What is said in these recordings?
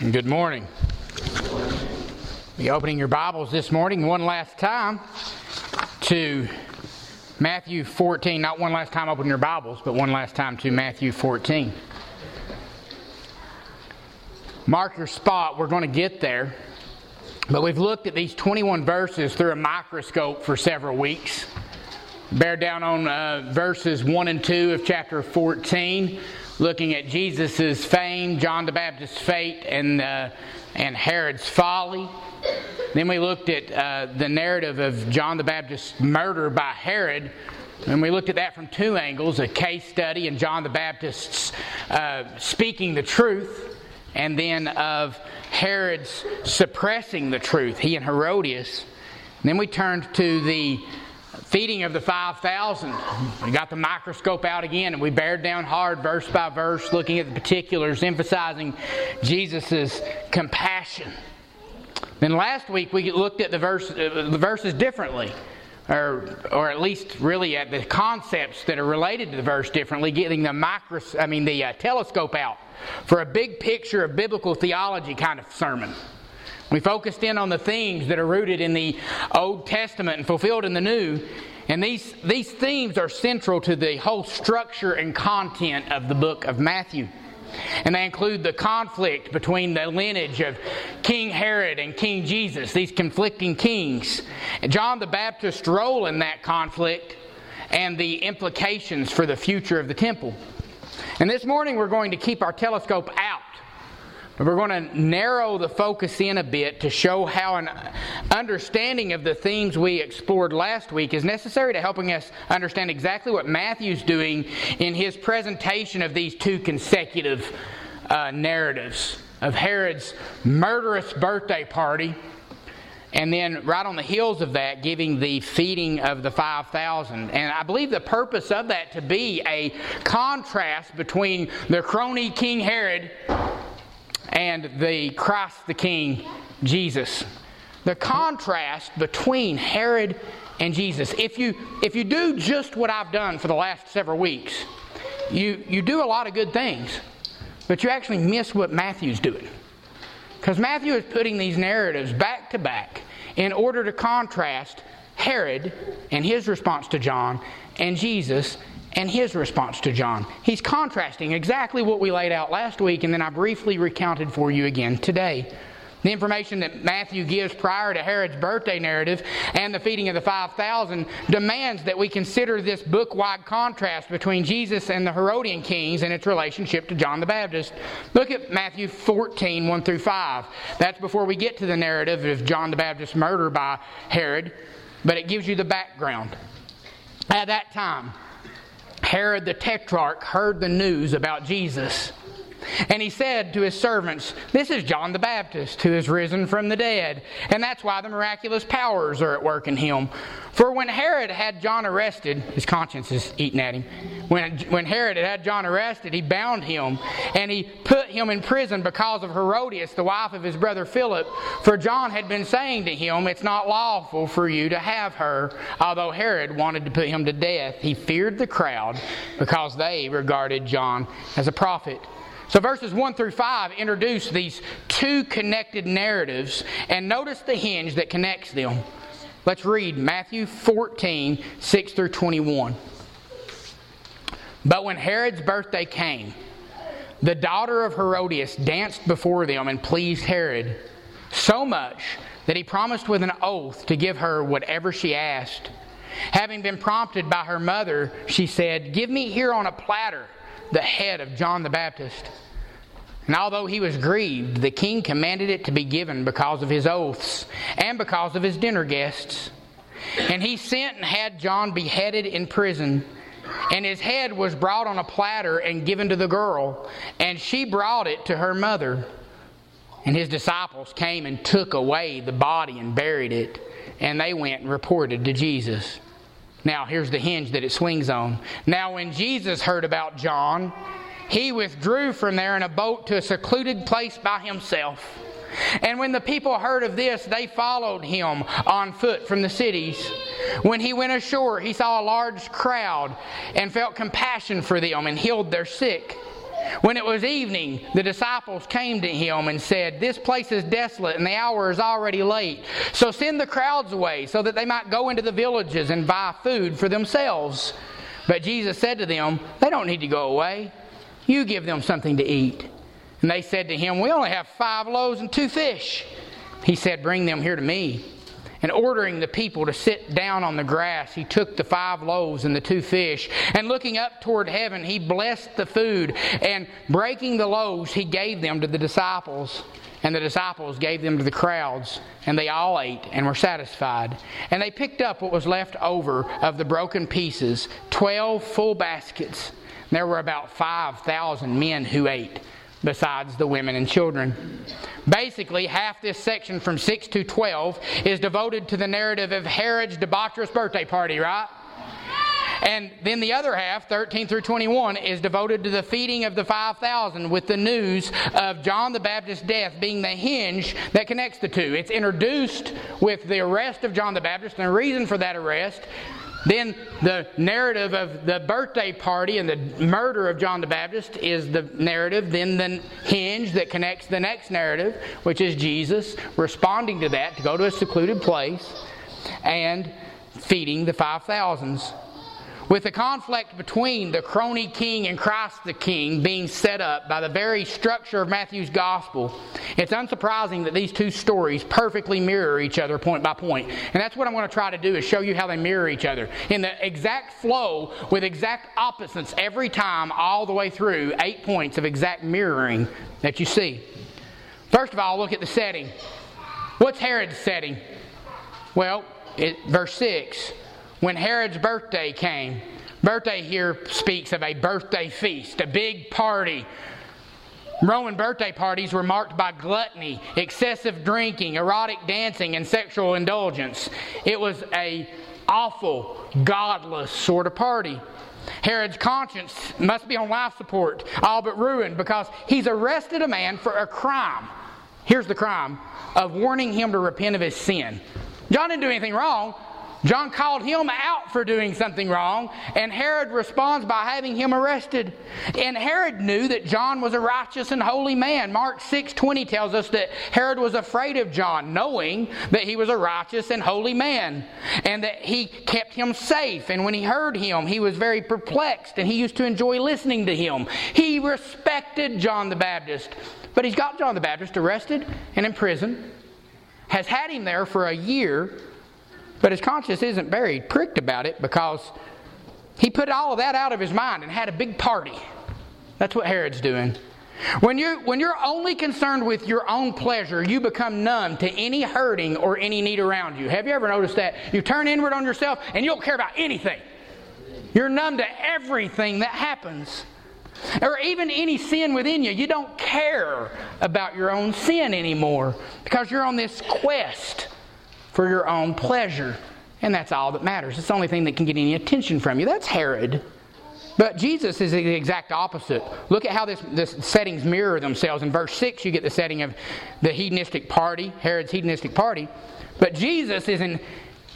Good morning. Be opening your Bibles this morning one last time to Matthew 14. Not one last time opening your Bibles, but one last time to Matthew 14. Mark your spot. We're going to get there. But we've looked at these 21 verses through a microscope for several weeks. Bear down on verses 1 and 2 of chapter 14. Looking at Jesus' fame, John the Baptist's fate, and Herod's folly. Then we looked at the narrative of John the Baptist's murder by Herod. And we looked at that from two angles, a case study and John the Baptist's speaking the truth, and then of Herod's suppressing the truth, he and Herodias. And then we turned to the feeding of the 5,000. We got the microscope out again and we bared down hard verse by verse, looking at the particulars, emphasizing Jesus' compassion. Then last week we looked at the verses differently, or at least really at the concepts that are related to the verse differently, getting the telescope out for a big picture of biblical theology kind of sermon. We focused in on the themes that are rooted in the Old Testament and fulfilled in the New. And these themes are central to the whole structure and content of the book of Matthew. And they include the conflict between the lineage of King Herod and King Jesus, these conflicting kings. And John the Baptist's role in that conflict and the implications for the future of the temple. And this morning we're going to keep our telescope out. We're going to narrow the focus in a bit to show how an understanding of the themes we explored last week is necessary to helping us understand exactly what Matthew's doing in his presentation of these two consecutive narratives of Herod's murderous birthday party, and then right on the heels of that, giving the feeding of the 5,000. And I believe the purpose of that to be a contrast between the crony King Herod and the Christ the King, Jesus. The contrast between Herod and Jesus. If you do just what I've done for the last several weeks, you do a lot of good things, but you actually miss what Matthew's doing. Because Matthew is putting these narratives back to back in order to contrast Herod and his response to John and Jesus and his response to John. He's contrasting exactly what we laid out last week, and then I briefly recounted for you again today. The information that Matthew gives prior to Herod's birthday narrative and the feeding of the 5,000 demands that we consider this book-wide contrast between Jesus and the Herodian kings and its relationship to John the Baptist. Look at Matthew 14, 1 through 5. That's before we get to the narrative of John the Baptist's murder by Herod, but it gives you the background. At that time, Herod the Tetrarch heard the news about Jesus, and he said to his servants, "This is John the Baptist who is risen from the dead, and that's why the miraculous powers are at work in him." For when Herod had John arrested, his conscience is eating at him, when Herod had John arrested, he bound him, and he put him in prison because of Herodias, the wife of his brother Philip, for John had been saying to him, "It's not lawful for you to have her." Although Herod wanted to put him to death, he feared the crowd because they regarded John as a prophet. So verses 1 through 5 introduce these two connected narratives, and notice the hinge that connects them. Let's read Matthew 14, 6 through 21. "But when Herod's birthday came, the daughter of Herodias danced before them and pleased Herod, so much that he promised with an oath to give her whatever she asked. Having been prompted by her mother, she said, 'Give me here on a platter the head of John the Baptist.' And although he was grieved, the king commanded it to be given because of his oaths and because of his dinner guests. And he sent and had John beheaded in prison. And his head was brought on a platter and given to the girl, and she brought it to her mother. And his disciples came and took away the body and buried it, and they went and reported to Jesus." Now, here's the hinge that it swings on. "Now, when Jesus heard about John, he withdrew from there in a boat to a secluded place by himself. And when the people heard of this, they followed him on foot from the cities. When he went ashore, he saw a large crowd and felt compassion for them and healed their sick. When it was evening, the disciples came to him and said, "This place is desolate, and the hour is already late. So send the crowds away, so that they might go into the villages and buy food for themselves." But Jesus said to them, "They don't need to go away. You give them something to eat." And they said to him, "We only have 5 loaves and 2 fish. He said, "Bring them here to me." And ordering the people to sit down on the grass, he took the 5 loaves and the 2 fish. And looking up toward heaven, he blessed the food. And breaking the loaves, he gave them to the disciples. And the disciples gave them to the crowds. And they all ate and were satisfied. And they picked up what was left over of the broken pieces, 12 full baskets. And there were about 5,000 men who ate, besides the women and children. Basically, half this section from 6 to 12 is devoted to the narrative of Herod's debaucherous birthday party, right? And then the other half, 13 through 21, is devoted to the feeding of the 5,000 with the news of John the Baptist's death being the hinge that connects the two. It's introduced with the arrest of John the Baptist and the reason for that arrest. Then the narrative of the birthday party and the murder of John the Baptist is the narrative. Then the hinge that connects the next narrative, which is Jesus responding to that to go to a secluded place and feeding the 5,000s. With the conflict between the crony king and Christ the king being set up by the very structure of Matthew's gospel, it's unsurprising that these two stories perfectly mirror each other point by point. And that's what I'm going to try to do, is show you how they mirror each other. In the exact flow, with exact opposites every time, all the way through, 8 points of exact mirroring that you see. First of all, look at the setting. What's Herod's setting? Well, verse 6. When Herod's birthday came, birthday here speaks of a birthday feast, a big party. Roman birthday parties were marked by gluttony, excessive drinking, erotic dancing, and sexual indulgence. It was an awful, godless sort of party. Herod's conscience must be on life support, all but ruined, because he's arrested a man for a crime. Here's the crime, of warning him to repent of his sin. John didn't do anything wrong. John called him out for doing something wrong, and Herod responds by having him arrested. And Herod knew that John was a righteous and holy man. Mark 6:20 tells us that Herod was afraid of John, knowing that he was a righteous and holy man, and that he kept him safe. And when he heard him, he was very perplexed, and he used to enjoy listening to him. He respected John the Baptist, but he's got John the Baptist arrested and in prison, has had him there for a year, but his conscience isn't very pricked about it, because he put all of that out of his mind and had a big party. That's what Herod's doing. When you're only concerned with your own pleasure, you become numb to any hurting or any need around you. Have you ever noticed that? You turn inward on yourself and you don't care about anything. You're numb to everything that happens. Or even any sin within you. You don't care about your own sin anymore, because you're on this quest for your own pleasure. And that's all that matters. It's the only thing that can get any attention from you. That's Herod. But Jesus is the exact opposite. Look at how this settings mirror themselves. In verse 6, you get the setting of the hedonistic party, Herod's hedonistic party. But Jesus is in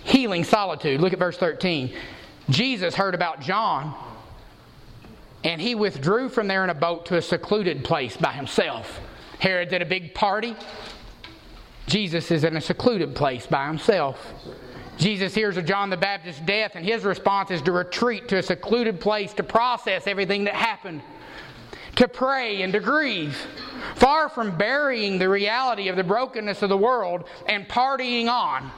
healing solitude. Look at verse 13. Jesus heard about John, and he withdrew from there in a boat to a secluded place by himself. Herod's at a big party. Jesus is in a secluded place by himself. Jesus hears of John the Baptist's death, and his response is to retreat to a secluded place to process everything that happened, to pray and to grieve. Far from burying the reality of the brokenness of the world and partying on,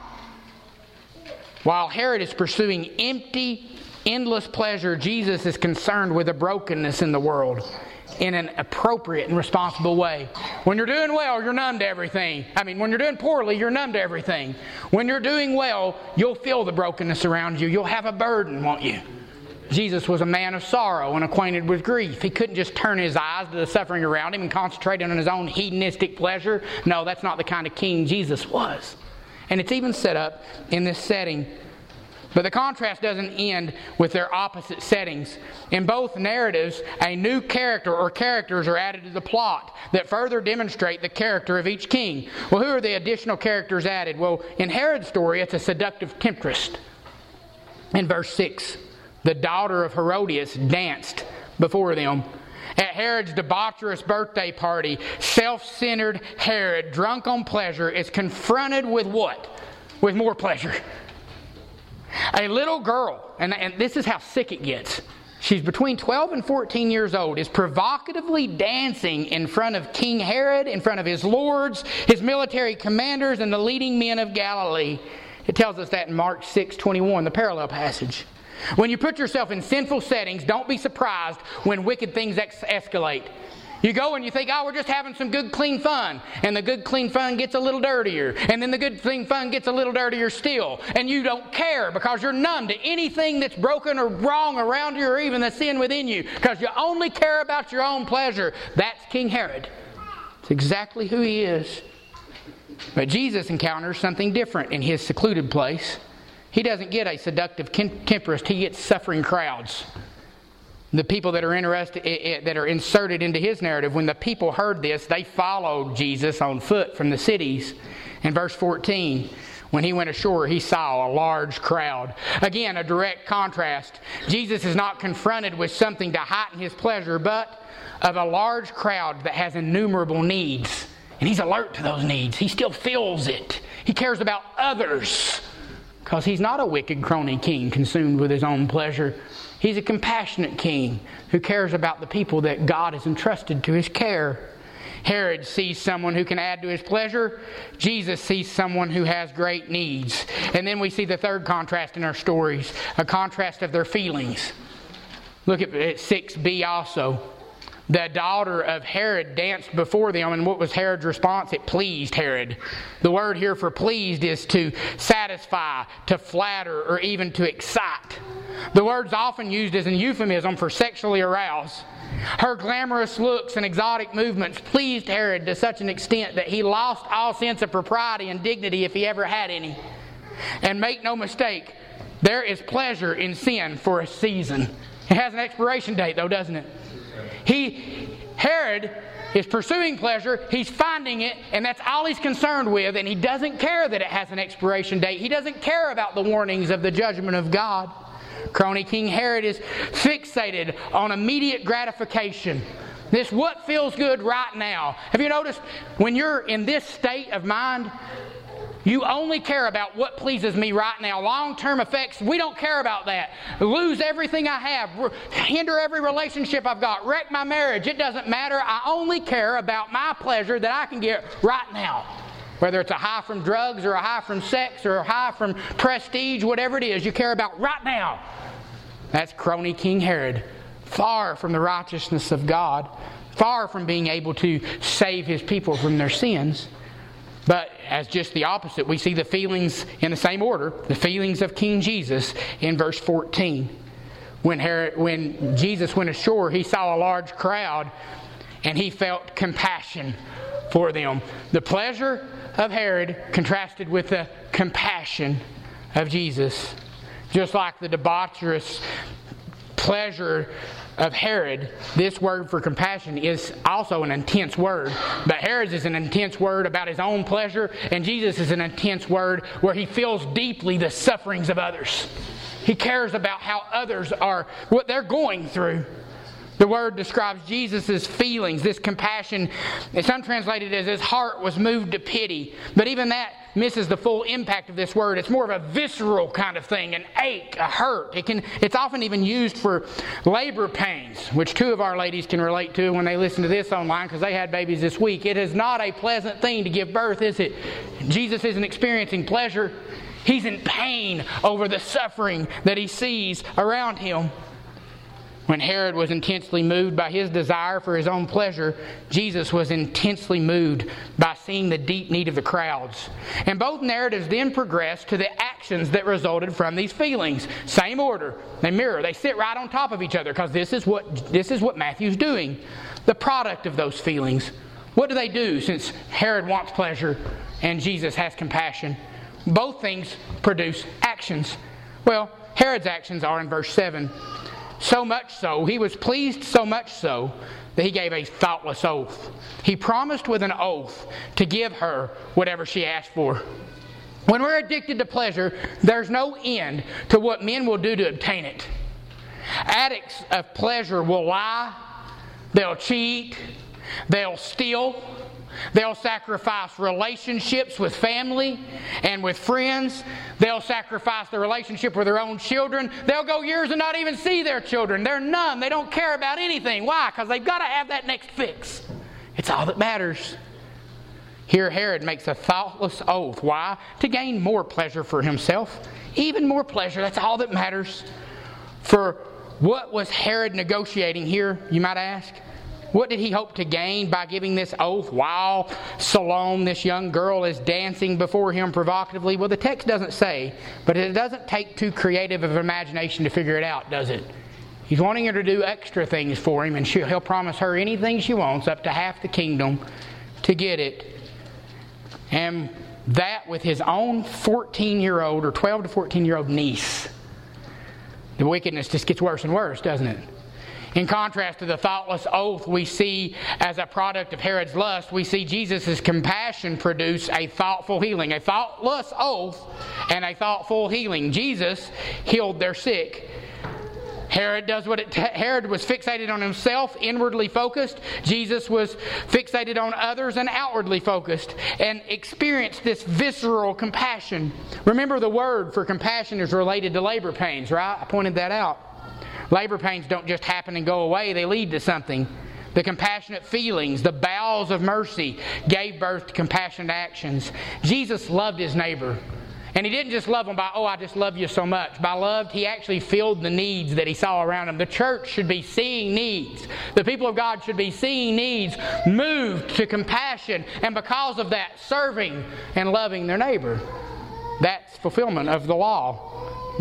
while Herod is pursuing empty, endless pleasure, Jesus is concerned with the brokenness in the world in an appropriate and responsible way. When you're doing well, you're numb to everything. When you're doing poorly, you're numb to everything. When you're doing well, you'll feel the brokenness around you. You'll have a burden, won't you? Jesus was a man of sorrow and acquainted with grief. He couldn't just turn his eyes to the suffering around him and concentrate on his own hedonistic pleasure. No, that's not the kind of king Jesus was. And it's even set up in this setting. But the contrast doesn't end with their opposite settings. In both narratives, a new character or characters are added to the plot that further demonstrate the character of each king. Well, who are the additional characters added? Well, in Herod's story, it's a seductive temptress. In verse 6, the daughter of Herodias danced before them, At Herod's debaucherous birthday party, self-centered Herod, drunk on pleasure, is confronted with what? With more pleasure. A little girl, and this is how sick it gets. She's between 12 and 14 years old, is provocatively dancing in front of King Herod, in front of his lords, his military commanders, and the leading men of Galilee. It tells us that in Mark 6:21, the parallel passage. When you put yourself in sinful settings, don't be surprised when wicked things escalate. You go and you think, oh, we're just having some good, clean fun. And the good, clean fun gets a little dirtier. And then the good, clean fun gets a little dirtier still. And you don't care because you're numb to anything that's broken or wrong around you or even the sin within you because you only care about your own pleasure. That's King Herod. It's exactly who he is. But Jesus encounters something different in his secluded place. He doesn't get a seductive temperist. He gets suffering crowds. The people that are interested, that are inserted into his narrative, when the people heard this, they followed Jesus on foot from the cities. In verse 14, when he went ashore, he saw a large crowd. Again, a direct contrast. Jesus is not confronted with something to heighten his pleasure, but of a large crowd that has innumerable needs. And he's alert to those needs. He still feels it. He cares about others. Because he's not a wicked crony king consumed with his own pleasure. He's a compassionate king who cares about the people that God has entrusted to his care. Herod sees someone who can add to his pleasure. Jesus sees someone who has great needs. And then we see the third contrast in our stories, a contrast of their feelings. Look at 6b also. The daughter of Herod danced before them, and what was Herod's response? It pleased Herod. The word here for pleased is to satisfy, to flatter, or even to excite. The word's often used as a euphemism for sexually aroused. Her glamorous looks and exotic movements pleased Herod to such an extent that he lost all sense of propriety and dignity if he ever had any. And make no mistake, there is pleasure in sin for a season. It has an expiration date though, doesn't it? Herod is pursuing pleasure, he's finding it, and that's all he's concerned with, and he doesn't care that it has an expiration date. He doesn't care about the warnings of the judgment of God. Crony King Herod is fixated on immediate gratification. This what feels good right now. Have you noticed when you're in this state of mind, you only care about what pleases me right now. Long-term effects, we don't care about that. Lose everything I have. Hinder every relationship I've got. Wreck my marriage. It doesn't matter. I only care about my pleasure that I can get right now. Whether it's a high from drugs or a high from sex or a high from prestige, whatever it is, you care about right now. That's crony King Herod. Far from the righteousness of God. Far from being able to save his people from their sins. But as just the opposite, we see the feelings in the same order, the feelings of King Jesus in verse 14. When Jesus went ashore, he saw a large crowd and he felt compassion for them. The pleasure of Herod contrasted with the compassion of Jesus. Just like the debaucherous pleasure of Herod, this word for compassion is also an intense word. But Herod's is an intense word about his own pleasure, and Jesus is an intense word where he feels deeply the sufferings of others. He cares about how others are, what they're going through. The word describes Jesus' feelings, this compassion. Some translated as his heart was moved to pity. But even that misses the full impact of this word. It's more of a visceral kind of thing, an ache, a hurt. It's often even used for labor pains, which two of our ladies can relate to when they listen to this online because they had babies this week. It is not a pleasant thing to give birth, is it? Jesus isn't experiencing pleasure. He's in pain over the suffering that he sees around him. When Herod was intensely moved by his desire for his own pleasure, Jesus was intensely moved by seeing the deep need of the crowds. And both narratives then progress to the actions that resulted from these feelings. Same order. They mirror. They sit right on top of each other because this is what Matthew's doing. The product of those feelings. What do they do since Herod wants pleasure and Jesus has compassion? Both things produce actions. Well, Herod's actions are in verse 7. So much so, he was pleased so much so that he gave a thoughtless oath. He promised with an oath to give her whatever she asked for. When we're addicted to pleasure, there's no end to what men will do to obtain it. Addicts of pleasure will lie, They'll cheat. They'll steal. They'll sacrifice relationships with family and with friends. They'll sacrifice the relationship with their own children. They'll go years and not even see their children. They're numb. They don't care about anything. Why? Because they've got to have that next fix. It's all that matters. Here Herod makes a thoughtless oath. Why? To gain more pleasure for himself. Even more pleasure. That's all that matters. For what was Herod negotiating here, you might ask? What did he hope to gain by giving this oath while Salome, this young girl, is dancing before him provocatively? Well, the text doesn't say, but it doesn't take too creative of imagination to figure it out, does it? He's wanting her to do extra things for him, and he'll promise her anything she wants, up to half the kingdom, to get it. And that with his own 14-year-old or 12 to 14-year-old niece. The wickedness just gets worse and worse, doesn't it? In contrast to the thoughtless oath we see as a product of Herod's lust, we see Jesus' compassion produce a thoughtful healing. A thoughtless oath and a thoughtful healing. Jesus healed their sick. Herod was fixated on himself, inwardly focused. Jesus was fixated on others and outwardly focused, and experienced this visceral compassion. Remember, the word for compassion is related to labor pains, right? I pointed that out. Labor pains don't just happen and go away. They lead to something. The compassionate feelings, the bowels of mercy, gave birth to compassionate actions. Jesus loved his neighbor. And he didn't just love them by, oh, I just love you so much. By loved, he actually filled the needs that he saw around him. The church should be seeing needs. The people of God should be seeing needs, moved to compassion, and because of that, serving and loving their neighbor. That's fulfillment of the law.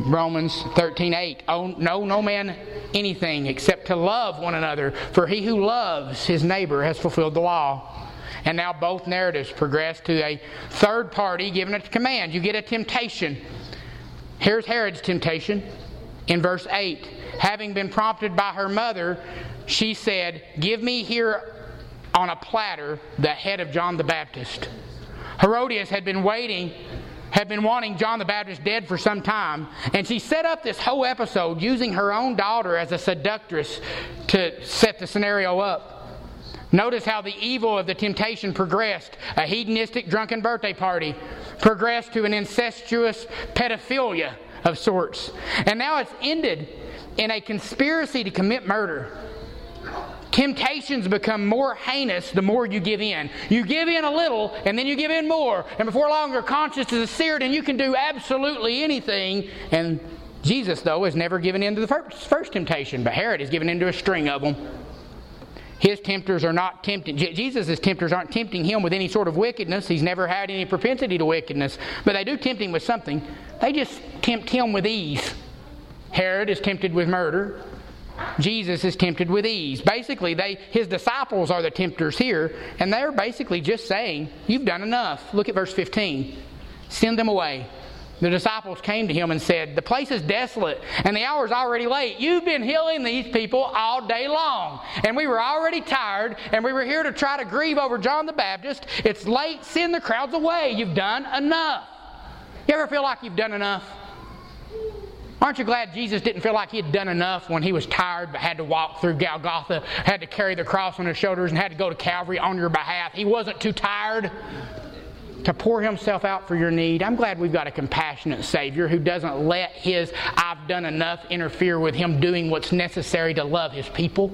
Romans 13:8. Owe no man anything except to love one another, for he who loves his neighbor has fulfilled the law. And now both narratives progress to a third party giving a command. You get a temptation. Here's Herod's temptation in verse 8. Having been prompted by her mother, she said, "Give me here on a platter the head of John the Baptist." Herodias had been wanting John the Baptist dead for some time, and she set up this whole episode using her own daughter as a seductress to set the scenario up. Notice how the evil of the temptation progressed. A hedonistic drunken birthday party progressed to an incestuous pedophilia of sorts. And now it's ended in a conspiracy to commit murder. Temptations become more heinous the more you give in. You give in a little, and then you give in more. And before long, your conscience is seared, and you can do absolutely anything. And Jesus, though, has never given in to the first temptation. But Herod has given in to a string of them. His tempters are not tempting. Jesus' tempters aren't tempting him with any sort of wickedness. He's never had any propensity to wickedness. But they do tempt him with something. They just tempt him with ease. Herod is tempted with murder. Jesus is tempted with ease. Basically, his disciples are the tempters here. And they're basically just saying, you've done enough. Look at verse 15. Send them away. The disciples came to him and said, the place is desolate and the hour is already late. You've been healing these people all day long. And we were already tired and we were here to try to grieve over John the Baptist. It's late. Send the crowds away. You've done enough. You ever feel like you've done enough? Aren't you glad Jesus didn't feel like he had done enough when he was tired but had to walk through Golgotha, had to carry the cross on his shoulders, and had to go to Calvary on your behalf? He wasn't too tired to pour himself out for your need. I'm glad we've got a compassionate Savior who doesn't let his "I've done enough" interfere with him doing what's necessary to love his people.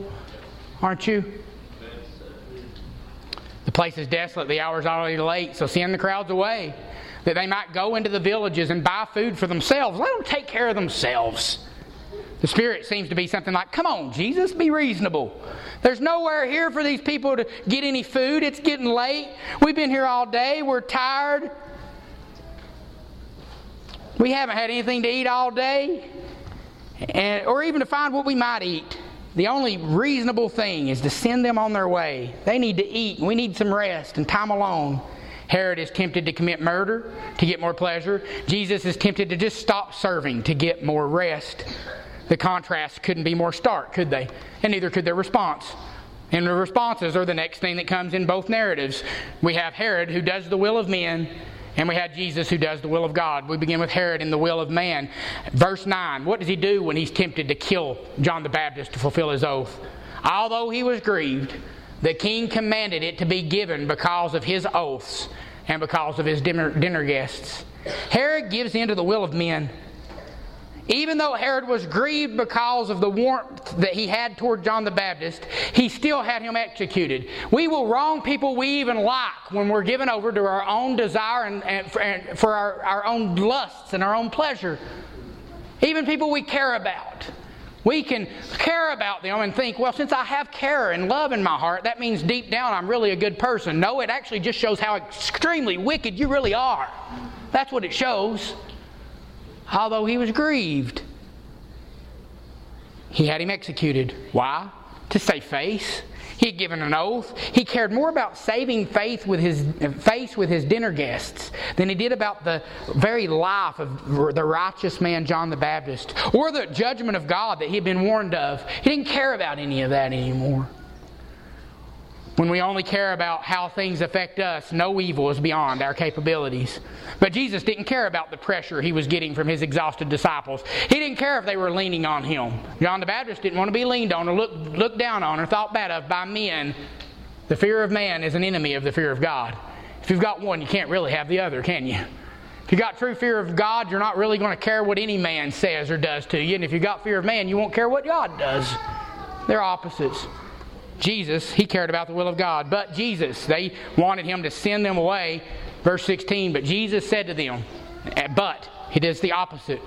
Aren't you? The place is desolate. The hour's already late. So send the crowds away that they might go into the villages and buy food for themselves. Let them take care of themselves. The Spirit seems to be something like, come on, Jesus, be reasonable. There's nowhere here for these people to get any food. It's getting late. We've been here all day. We're tired. We haven't had anything to eat all day, or even to find what we might eat. The only reasonable thing is to send them on their way. They need to eat, and we need some rest and time alone. Herod is tempted to commit murder to get more pleasure. Jesus is tempted to just stop serving to get more rest. The contrast couldn't be more stark, could they? And neither could their response. And the responses are the next thing that comes in both narratives. We have Herod, who does the will of men, and we have Jesus, who does the will of God. We begin with Herod in the will of man. Verse 9, what does he do when he's tempted to kill John the Baptist to fulfill his oath? although he was grieved, the king commanded it to be given because of his oaths and because of his dinner guests. Herod gives in to the will of men. Even though Herod was grieved because of the warmth that he had toward John the Baptist, he still had him executed. We will wrong people we even like when we're given over to our own desire and for our own lusts and our own pleasure. Even people we care about. We can care about them and think, well, since I have care and love in my heart, that means deep down I'm really a good person. No, it actually just shows how extremely wicked you really are. That's what it shows. Although he was grieved, he had him executed. Why? To save face. He had given an oath. He cared more about saving face with his dinner guests than he did about the very life of the righteous man John the Baptist or the judgment of God that he had been warned of. He didn't care about any of that anymore. When we only care about how things affect us, no evil is beyond our capabilities. But Jesus didn't care about the pressure he was getting from his exhausted disciples. He didn't care if they were leaning on him. John the Baptist didn't want to be leaned on or looked down on or thought bad of by men. The fear of man is an enemy of the fear of God. If you've got one, you can't really have the other, can you? If you've got true fear of God, you're not really going to care what any man says or does to you. And if you've got fear of man, you won't care what God does. They're opposites. Jesus, he cared about the will of God. But Jesus, they wanted him to send them away. Verse 16, but Jesus said to them, but he does the opposite.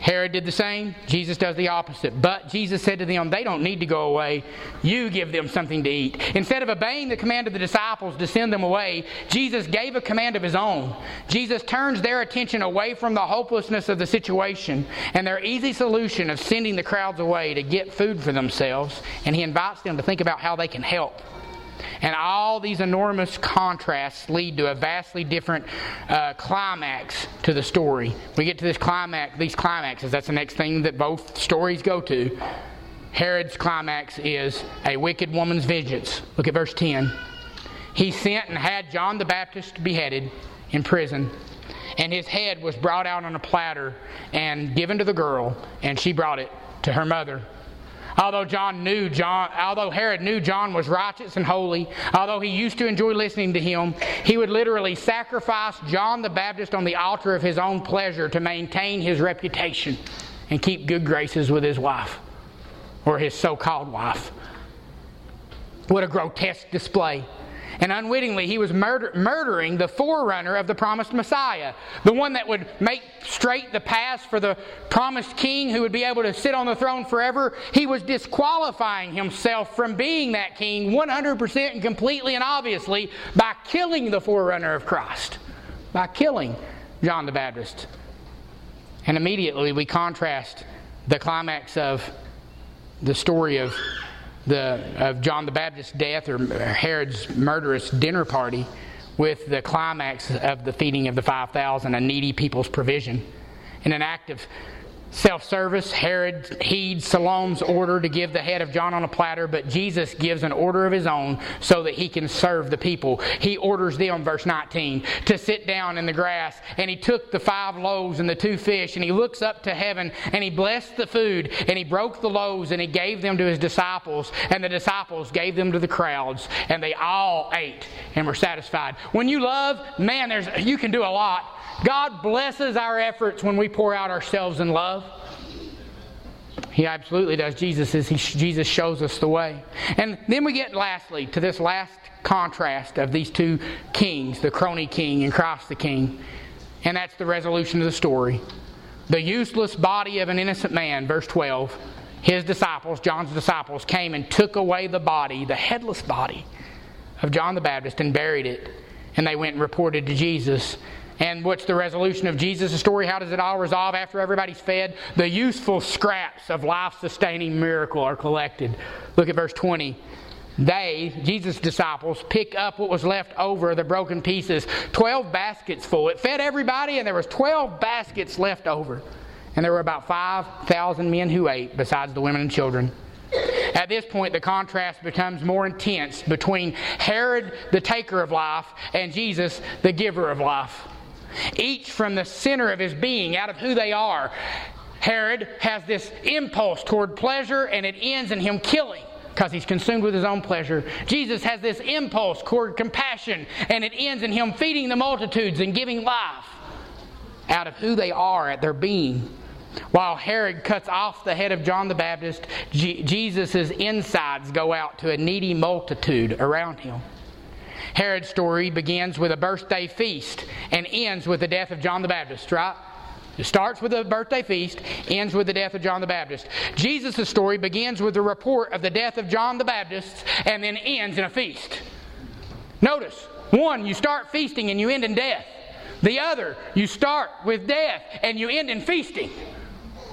Herod did the same. Jesus does the opposite. But Jesus said to them, they don't need to go away. You give them something to eat. Instead of obeying the command of the disciples to send them away, Jesus gave a command of his own. Jesus turns their attention away from the hopelessness of the situation and their easy solution of sending the crowds away to get food for themselves. And he invites them to think about how they can help. And all these enormous contrasts lead to a vastly different climax to the story. We get to this climax, these climaxes. That's the next thing that both stories go to. Herod's climax is a wicked woman's vengeance. Look at verse 10. He sent and had John the Baptist beheaded in prison, and his head was brought out on a platter and given to the girl, and she brought it to her mother. Although Herod knew John was righteous and holy, although he used to enjoy listening to him, he would literally sacrifice John the Baptist on the altar of his own pleasure to maintain his reputation and keep good graces with his wife, or his so-called wife. What a grotesque display. And unwittingly, he was murdering the forerunner of the promised Messiah, the one that would make straight the path for the promised king who would be able to sit on the throne forever. He was disqualifying himself from being that king 100% and completely and obviously by killing the forerunner of Christ, by killing John the Baptist. And immediately we contrast the climax of the story of John the Baptist's death or Herod's murderous dinner party with the climax of the feeding of the 5,000, a needy people's provision. In an act of self-service, Herod heeds Salome's order to give the head of John on a platter, but Jesus gives an order of his own so that he can serve the people. He orders them, verse 19, to sit down in the grass, and he took the 5 loaves and the 2 fish, and he looks up to heaven, and he blessed the food, and he broke the loaves, and he gave them to his disciples, and the disciples gave them to the crowds, and they all ate and were satisfied. When you love, man, you can do a lot. God blesses our efforts when we pour out ourselves in love. He absolutely does. Jesus shows us the way. And then we get lastly to this last contrast of these two kings, the crony king and Christ the king. And that's the resolution of the story. The useless body of an innocent man, verse 12. His disciples, John's disciples, came and took away the body, the headless body of John the Baptist and buried it. And they went and reported to Jesus. And what's the resolution of Jesus' story? How does it all resolve after everybody's fed? The useful scraps of life-sustaining miracle are collected. Look at verse 20. They, Jesus' disciples, pick up what was left over, the broken pieces, 12 baskets full. It fed everybody, and there was 12 baskets left over. And there were about 5,000 men who ate, besides the women and children. At this point, the contrast becomes more intense between Herod, the taker of life, and Jesus, the giver of life. Each from the center of his being, out of who they are. Herod has this impulse toward pleasure, and it ends in him killing because he's consumed with his own pleasure. Jesus has this impulse toward compassion, and it ends in him feeding the multitudes and giving life out of who they are at their being. While Herod cuts off the head of John the Baptist, Jesus' insides go out to a needy multitude around him. Herod's story begins with a birthday feast and ends with the death of John the Baptist, right? It starts with a birthday feast, ends with the death of John the Baptist. Jesus' story begins with the report of the death of John the Baptist and then ends in a feast. Notice, one, you start feasting and you end in death. The other, you start with death and you end in feasting.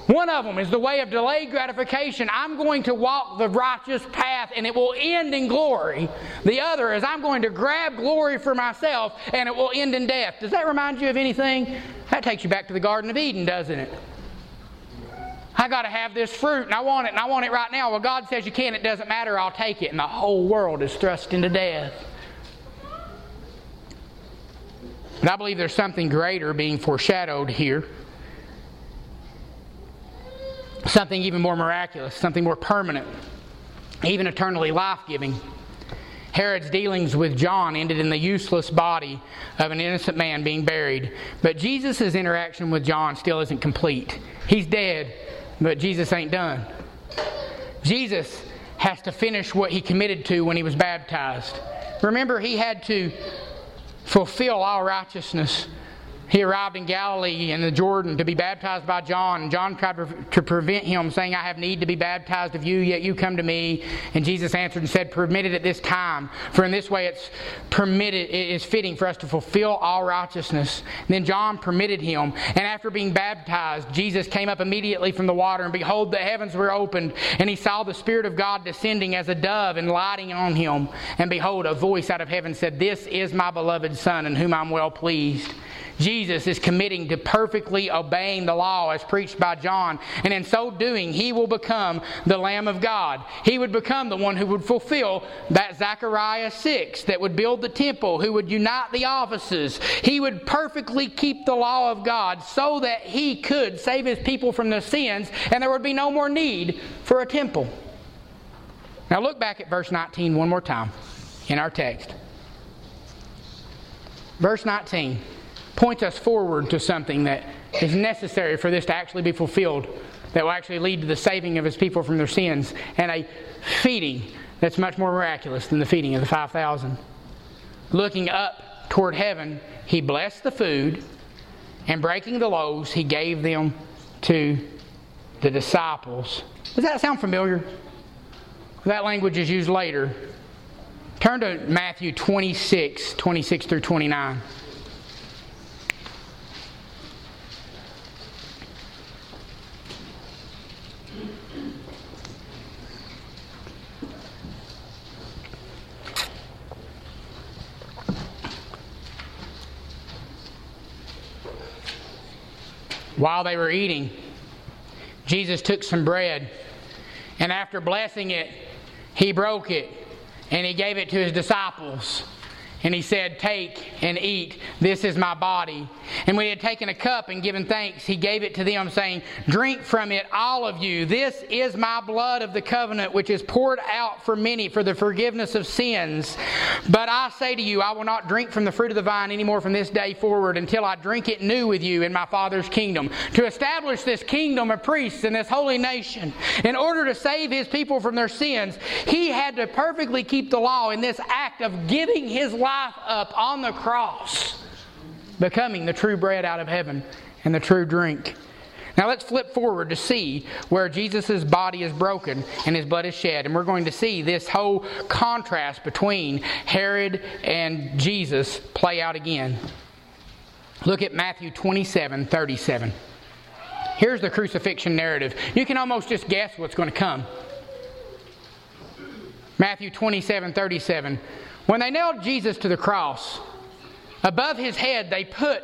One of them is the way of delayed gratification. I'm going to walk the righteous path and it will end in glory. The other is I'm going to grab glory for myself and it will end in death. Does that remind you of anything? That takes you back to the Garden of Eden, doesn't it? I got to have this fruit and I want it, and I want it right now. Well, God says you can't, it doesn't matter, I'll take it. And the whole world is thrust into death. But I believe there's something greater being foreshadowed here. Something even more miraculous, something more permanent, even eternally life-giving. Herod's dealings with John ended in the useless body of an innocent man being buried. But Jesus' interaction with John still isn't complete. He's dead, but Jesus ain't done. Jesus has to finish what he committed to when he was baptized. Remember, he had to fulfill all righteousness. He arrived in Galilee in the Jordan to be baptized by John. And John tried to prevent him, saying, I have need to be baptized of you, yet you come to me. And Jesus answered and said, permitted at this time. For in this way it's permitted, it is fitting for us to fulfill all righteousness. And then John permitted him. And after being baptized, Jesus came up immediately from the water. And behold, the heavens were opened. And he saw the Spirit of God descending as a dove and lighting on him. And behold, a voice out of heaven said, This is my beloved Son, in whom I am well pleased. Jesus is committing to perfectly obeying the law as preached by John. And in so doing, he will become the Lamb of God. He would become the one who would fulfill that Zechariah 6, that would build the temple, who would unite the offices. He would perfectly keep the law of God so that he could save his people from their sins and there would be no more need for a temple. Now look back at verse 19 one more time in our text. Verse 19 points us forward to something that is necessary for this to actually be fulfilled, that will actually lead to the saving of his people from their sins, and a feeding that's much more miraculous than the feeding of the 5,000. Looking up toward heaven, he blessed the food, and breaking the loaves, he gave them to the disciples. Does that sound familiar? That language is used later. Turn to Matthew 26, 26 through 29. While they were eating, Jesus took some bread, and after blessing it, he broke it, and he gave it to his disciples. And he said, Take and eat, this is my body. And when he had taken a cup and given thanks, he gave it to them, saying, Drink from it, all of you. This is my blood of the covenant, which is poured out for many for the forgiveness of sins. But I say to you, I will not drink from the fruit of the vine anymore from this day forward, until I drink it new with you in my Father's kingdom, to establish this kingdom of priests and this holy nation. In order to save his people from their sins, he had to perfectly keep the law in this act of giving his life up on the cross, becoming the true bread out of heaven and the true drink. Now let's flip forward to see where Jesus' body is broken and his blood is shed. And we're going to see this whole contrast between Herod and Jesus play out again. Look at Matthew 27, 37. Here's the crucifixion narrative. You can almost just guess what's going to come. Matthew 27, 37. When they nailed Jesus to the cross, above his head they put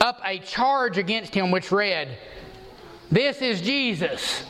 up a charge against him which read, This is Jesus,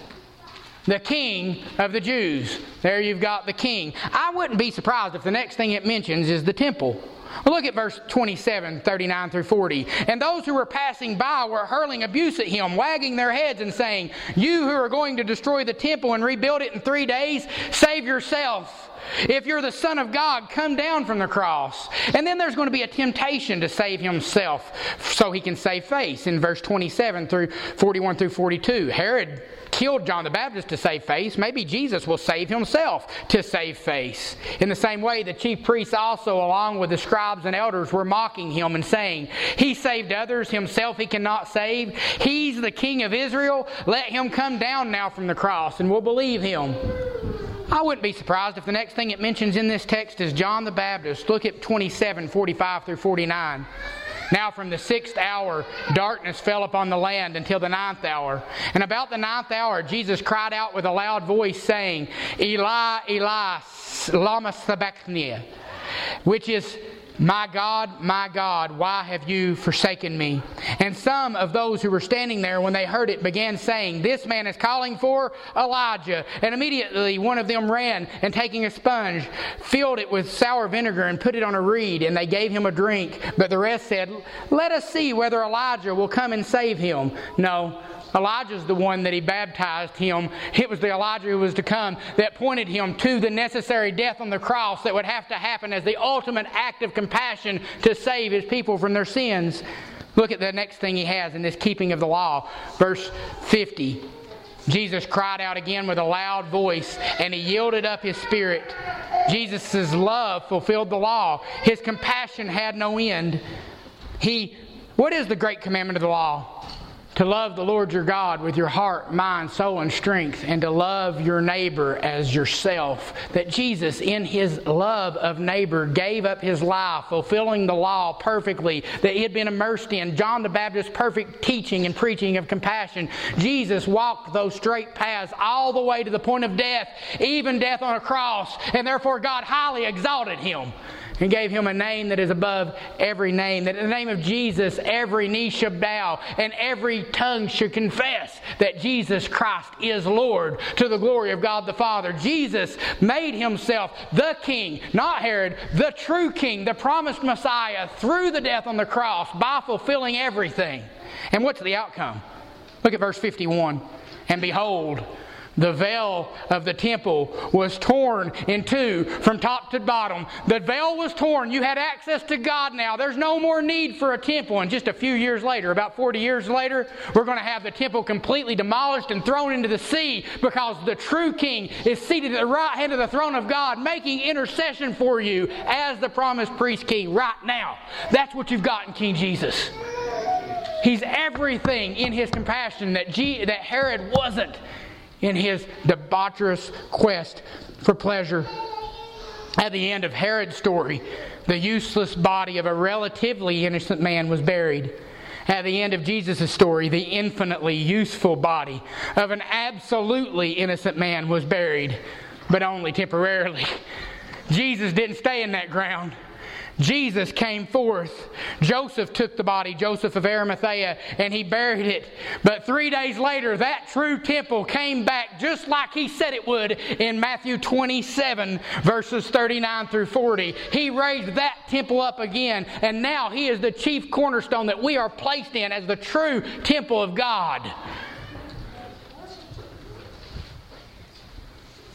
the King of the Jews. There you've got the King. I wouldn't be surprised if the next thing it mentions is the temple. Look at verse 27, 39 through 40. And those who were passing by were hurling abuse at him, wagging their heads and saying, "You who are going to destroy the temple and rebuild it in 3 days, save yourself. If you're the Son of God, come down from the cross." And then there's going to be a temptation to save himself so he can save face. In verse 27 through 41 through 42, Herod killed John the Baptist to save face. Maybe Jesus will save himself to save face. In the same way, the chief priests also, along with the scribes and elders, were mocking him and saying, "He saved others, himself he cannot save. He's the King of Israel. Let him come down now from the cross, and we'll believe him." I wouldn't be surprised if the next thing it mentions in this text is John the Baptist. Look at 27, 45 through 49. "Now from the 6th hour, darkness fell upon the land until the 9th hour. And about the 9th hour, Jesus cried out with a loud voice, saying, 'Eli, Eli, lama sabachthani,' which is, 'My God, why have you forsaken me?' And some of those who were standing there when they heard it began saying, 'This man is calling for Elijah.' And immediately one of them ran and taking a sponge, filled it with sour vinegar and put it on a reed, and they gave him a drink. But the rest said, 'Let us see whether Elijah will come and save him.' No, Elijah's the one that he baptized him. It was the Elijah who was to come that pointed him to the necessary death on the cross that would have to happen as the ultimate act of compassion to save his people from their sins." Look at the next thing he has in this keeping of the law. Verse 50. Jesus cried out again with a loud voice, and he yielded up his spirit. Jesus' love fulfilled the law. His compassion had no end. What is the great commandment of the law? To love the Lord your God with your heart, mind, soul, and strength, and to love your neighbor as yourself. That Jesus, in his love of neighbor, gave up his life, fulfilling the law perfectly, that he had been immersed in John the Baptist's perfect teaching and preaching of compassion. Jesus walked those straight paths all the way to the point of death, even death on a cross, and therefore God highly exalted him and gave him a name that is above every name, that in the name of Jesus every knee should bow and every tongue should confess that Jesus Christ is Lord, to the glory of God the Father. Jesus made himself the King, not Herod, the true King, the promised Messiah, through the death on the cross by fulfilling everything. And what's the outcome? Look at verse 51. "And behold, the veil of the temple was torn in two from top to bottom." The veil was torn. You had access to God now. There's no more need for a temple. And just a few years later, about 40 years later, we're going to have the temple completely demolished and thrown into the sea, because the true King is seated at the right hand of the throne of God, making intercession for you as the promised priest king right now. That's what you've got in King Jesus. He's everything in his compassion that Herod wasn't in his debaucherous quest for pleasure. At the end of Herod's story, the useless body of a relatively innocent man was buried. At the end of Jesus' story, the infinitely useful body of an absolutely innocent man was buried, but only temporarily. Jesus didn't stay in that ground. Jesus came forth. Joseph took the body, Joseph of Arimathea, and he buried it. But 3 days later, that true temple came back just like he said it would in Matthew 27, verses 39 through 40. He raised that temple up again, and now he is the chief cornerstone that we are placed in as the true temple of God.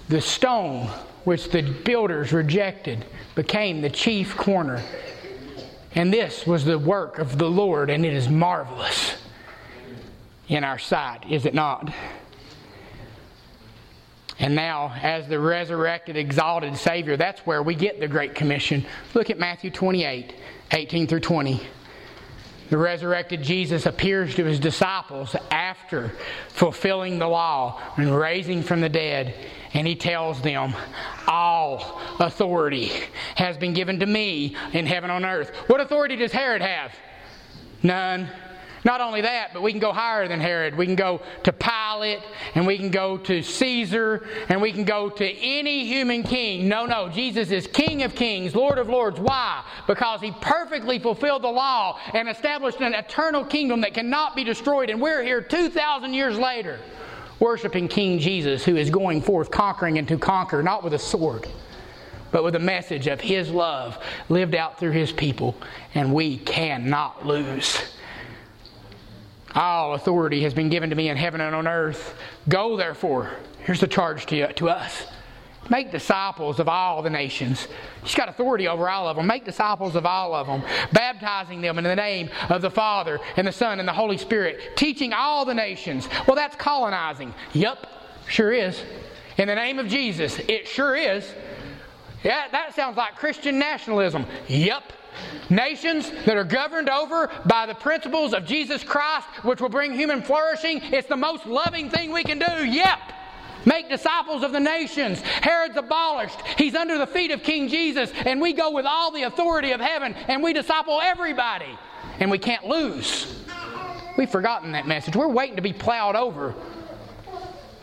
The stone which the builders rejected became the chief corner. And this was the work of the Lord, and it is marvelous in our sight, is it not? And now, as the resurrected, exalted Savior, that's where we get the Great Commission. Look at Matthew 28, 18 through 20. The resurrected Jesus appears to his disciples after fulfilling the law and raising from the dead, and he tells them, "All authority has been given to me in heaven and on earth." What authority does Herod have? None. Not only that, but we can go higher than Herod. We can go to Pilate, and we can go to Caesar, and we can go to any human king. No, Jesus is King of Kings, Lord of Lords. Why? Because he perfectly fulfilled the law and established an eternal kingdom that cannot be destroyed. And we're here 2,000 years later worshiping King Jesus, who is going forth conquering and to conquer, not with a sword, but with a message of His love lived out through His people, and we cannot lose. All authority has been given to me in heaven and on earth. Go therefore. Here's the charge to us. Make disciples of all the nations. He's got authority over all of them. Make disciples of all of them, baptizing them in the name of the Father and the Son and the Holy Spirit, teaching all the nations. Well, that's colonizing. Yep, sure is. In the name of Jesus, it sure is. Yeah, that sounds like Christian nationalism. Yep. Nations that are governed over by the principles of Jesus Christ, which will bring human flourishing. It's the most loving thing we can do. Yep. Make disciples of the nations. Herod's abolished. He's under the feet of King Jesus. And we go with all the authority of heaven. And we disciple everybody. And we can't lose. We've forgotten that message. We're waiting to be plowed over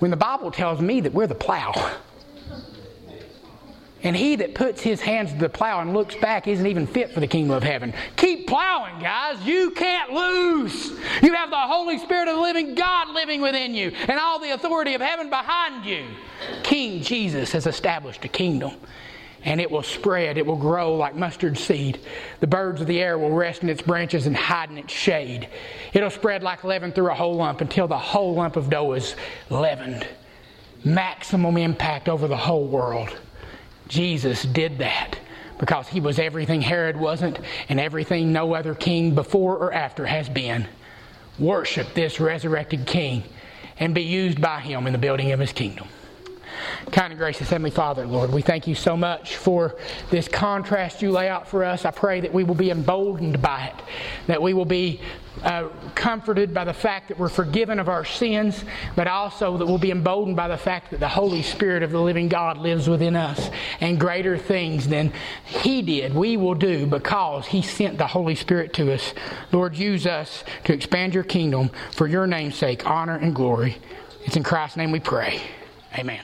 when the Bible tells me that we're the plow. And he that puts his hands to the plow and looks back isn't even fit for the kingdom of heaven. Keep plowing, guys. You can't lose. You have the Holy Spirit of the living God living within you and all the authority of heaven behind you. King Jesus has established a kingdom, and it will spread. It will grow like mustard seed. The birds of the air will rest in its branches and hide in its shade. It'll spread like leaven through a whole lump until the whole lump of dough is leavened. Maximum impact over the whole world. Jesus did that because He was everything Herod wasn't and everything no other king before or after has been. Worship this resurrected King and be used by Him in the building of His kingdom. Kind and gracious Heavenly Father, Lord, we thank You so much for this contrast You lay out for us. I pray that we will be emboldened by it, that we will be comforted by the fact that we're forgiven of our sins, but also that we'll be emboldened by the fact that the Holy Spirit of the living God lives within us, and greater things than He did we will do because He sent the Holy Spirit to us. Lord, use us to expand Your kingdom for Your name's sake, honor and glory. It's in Christ's name we pray. Amen.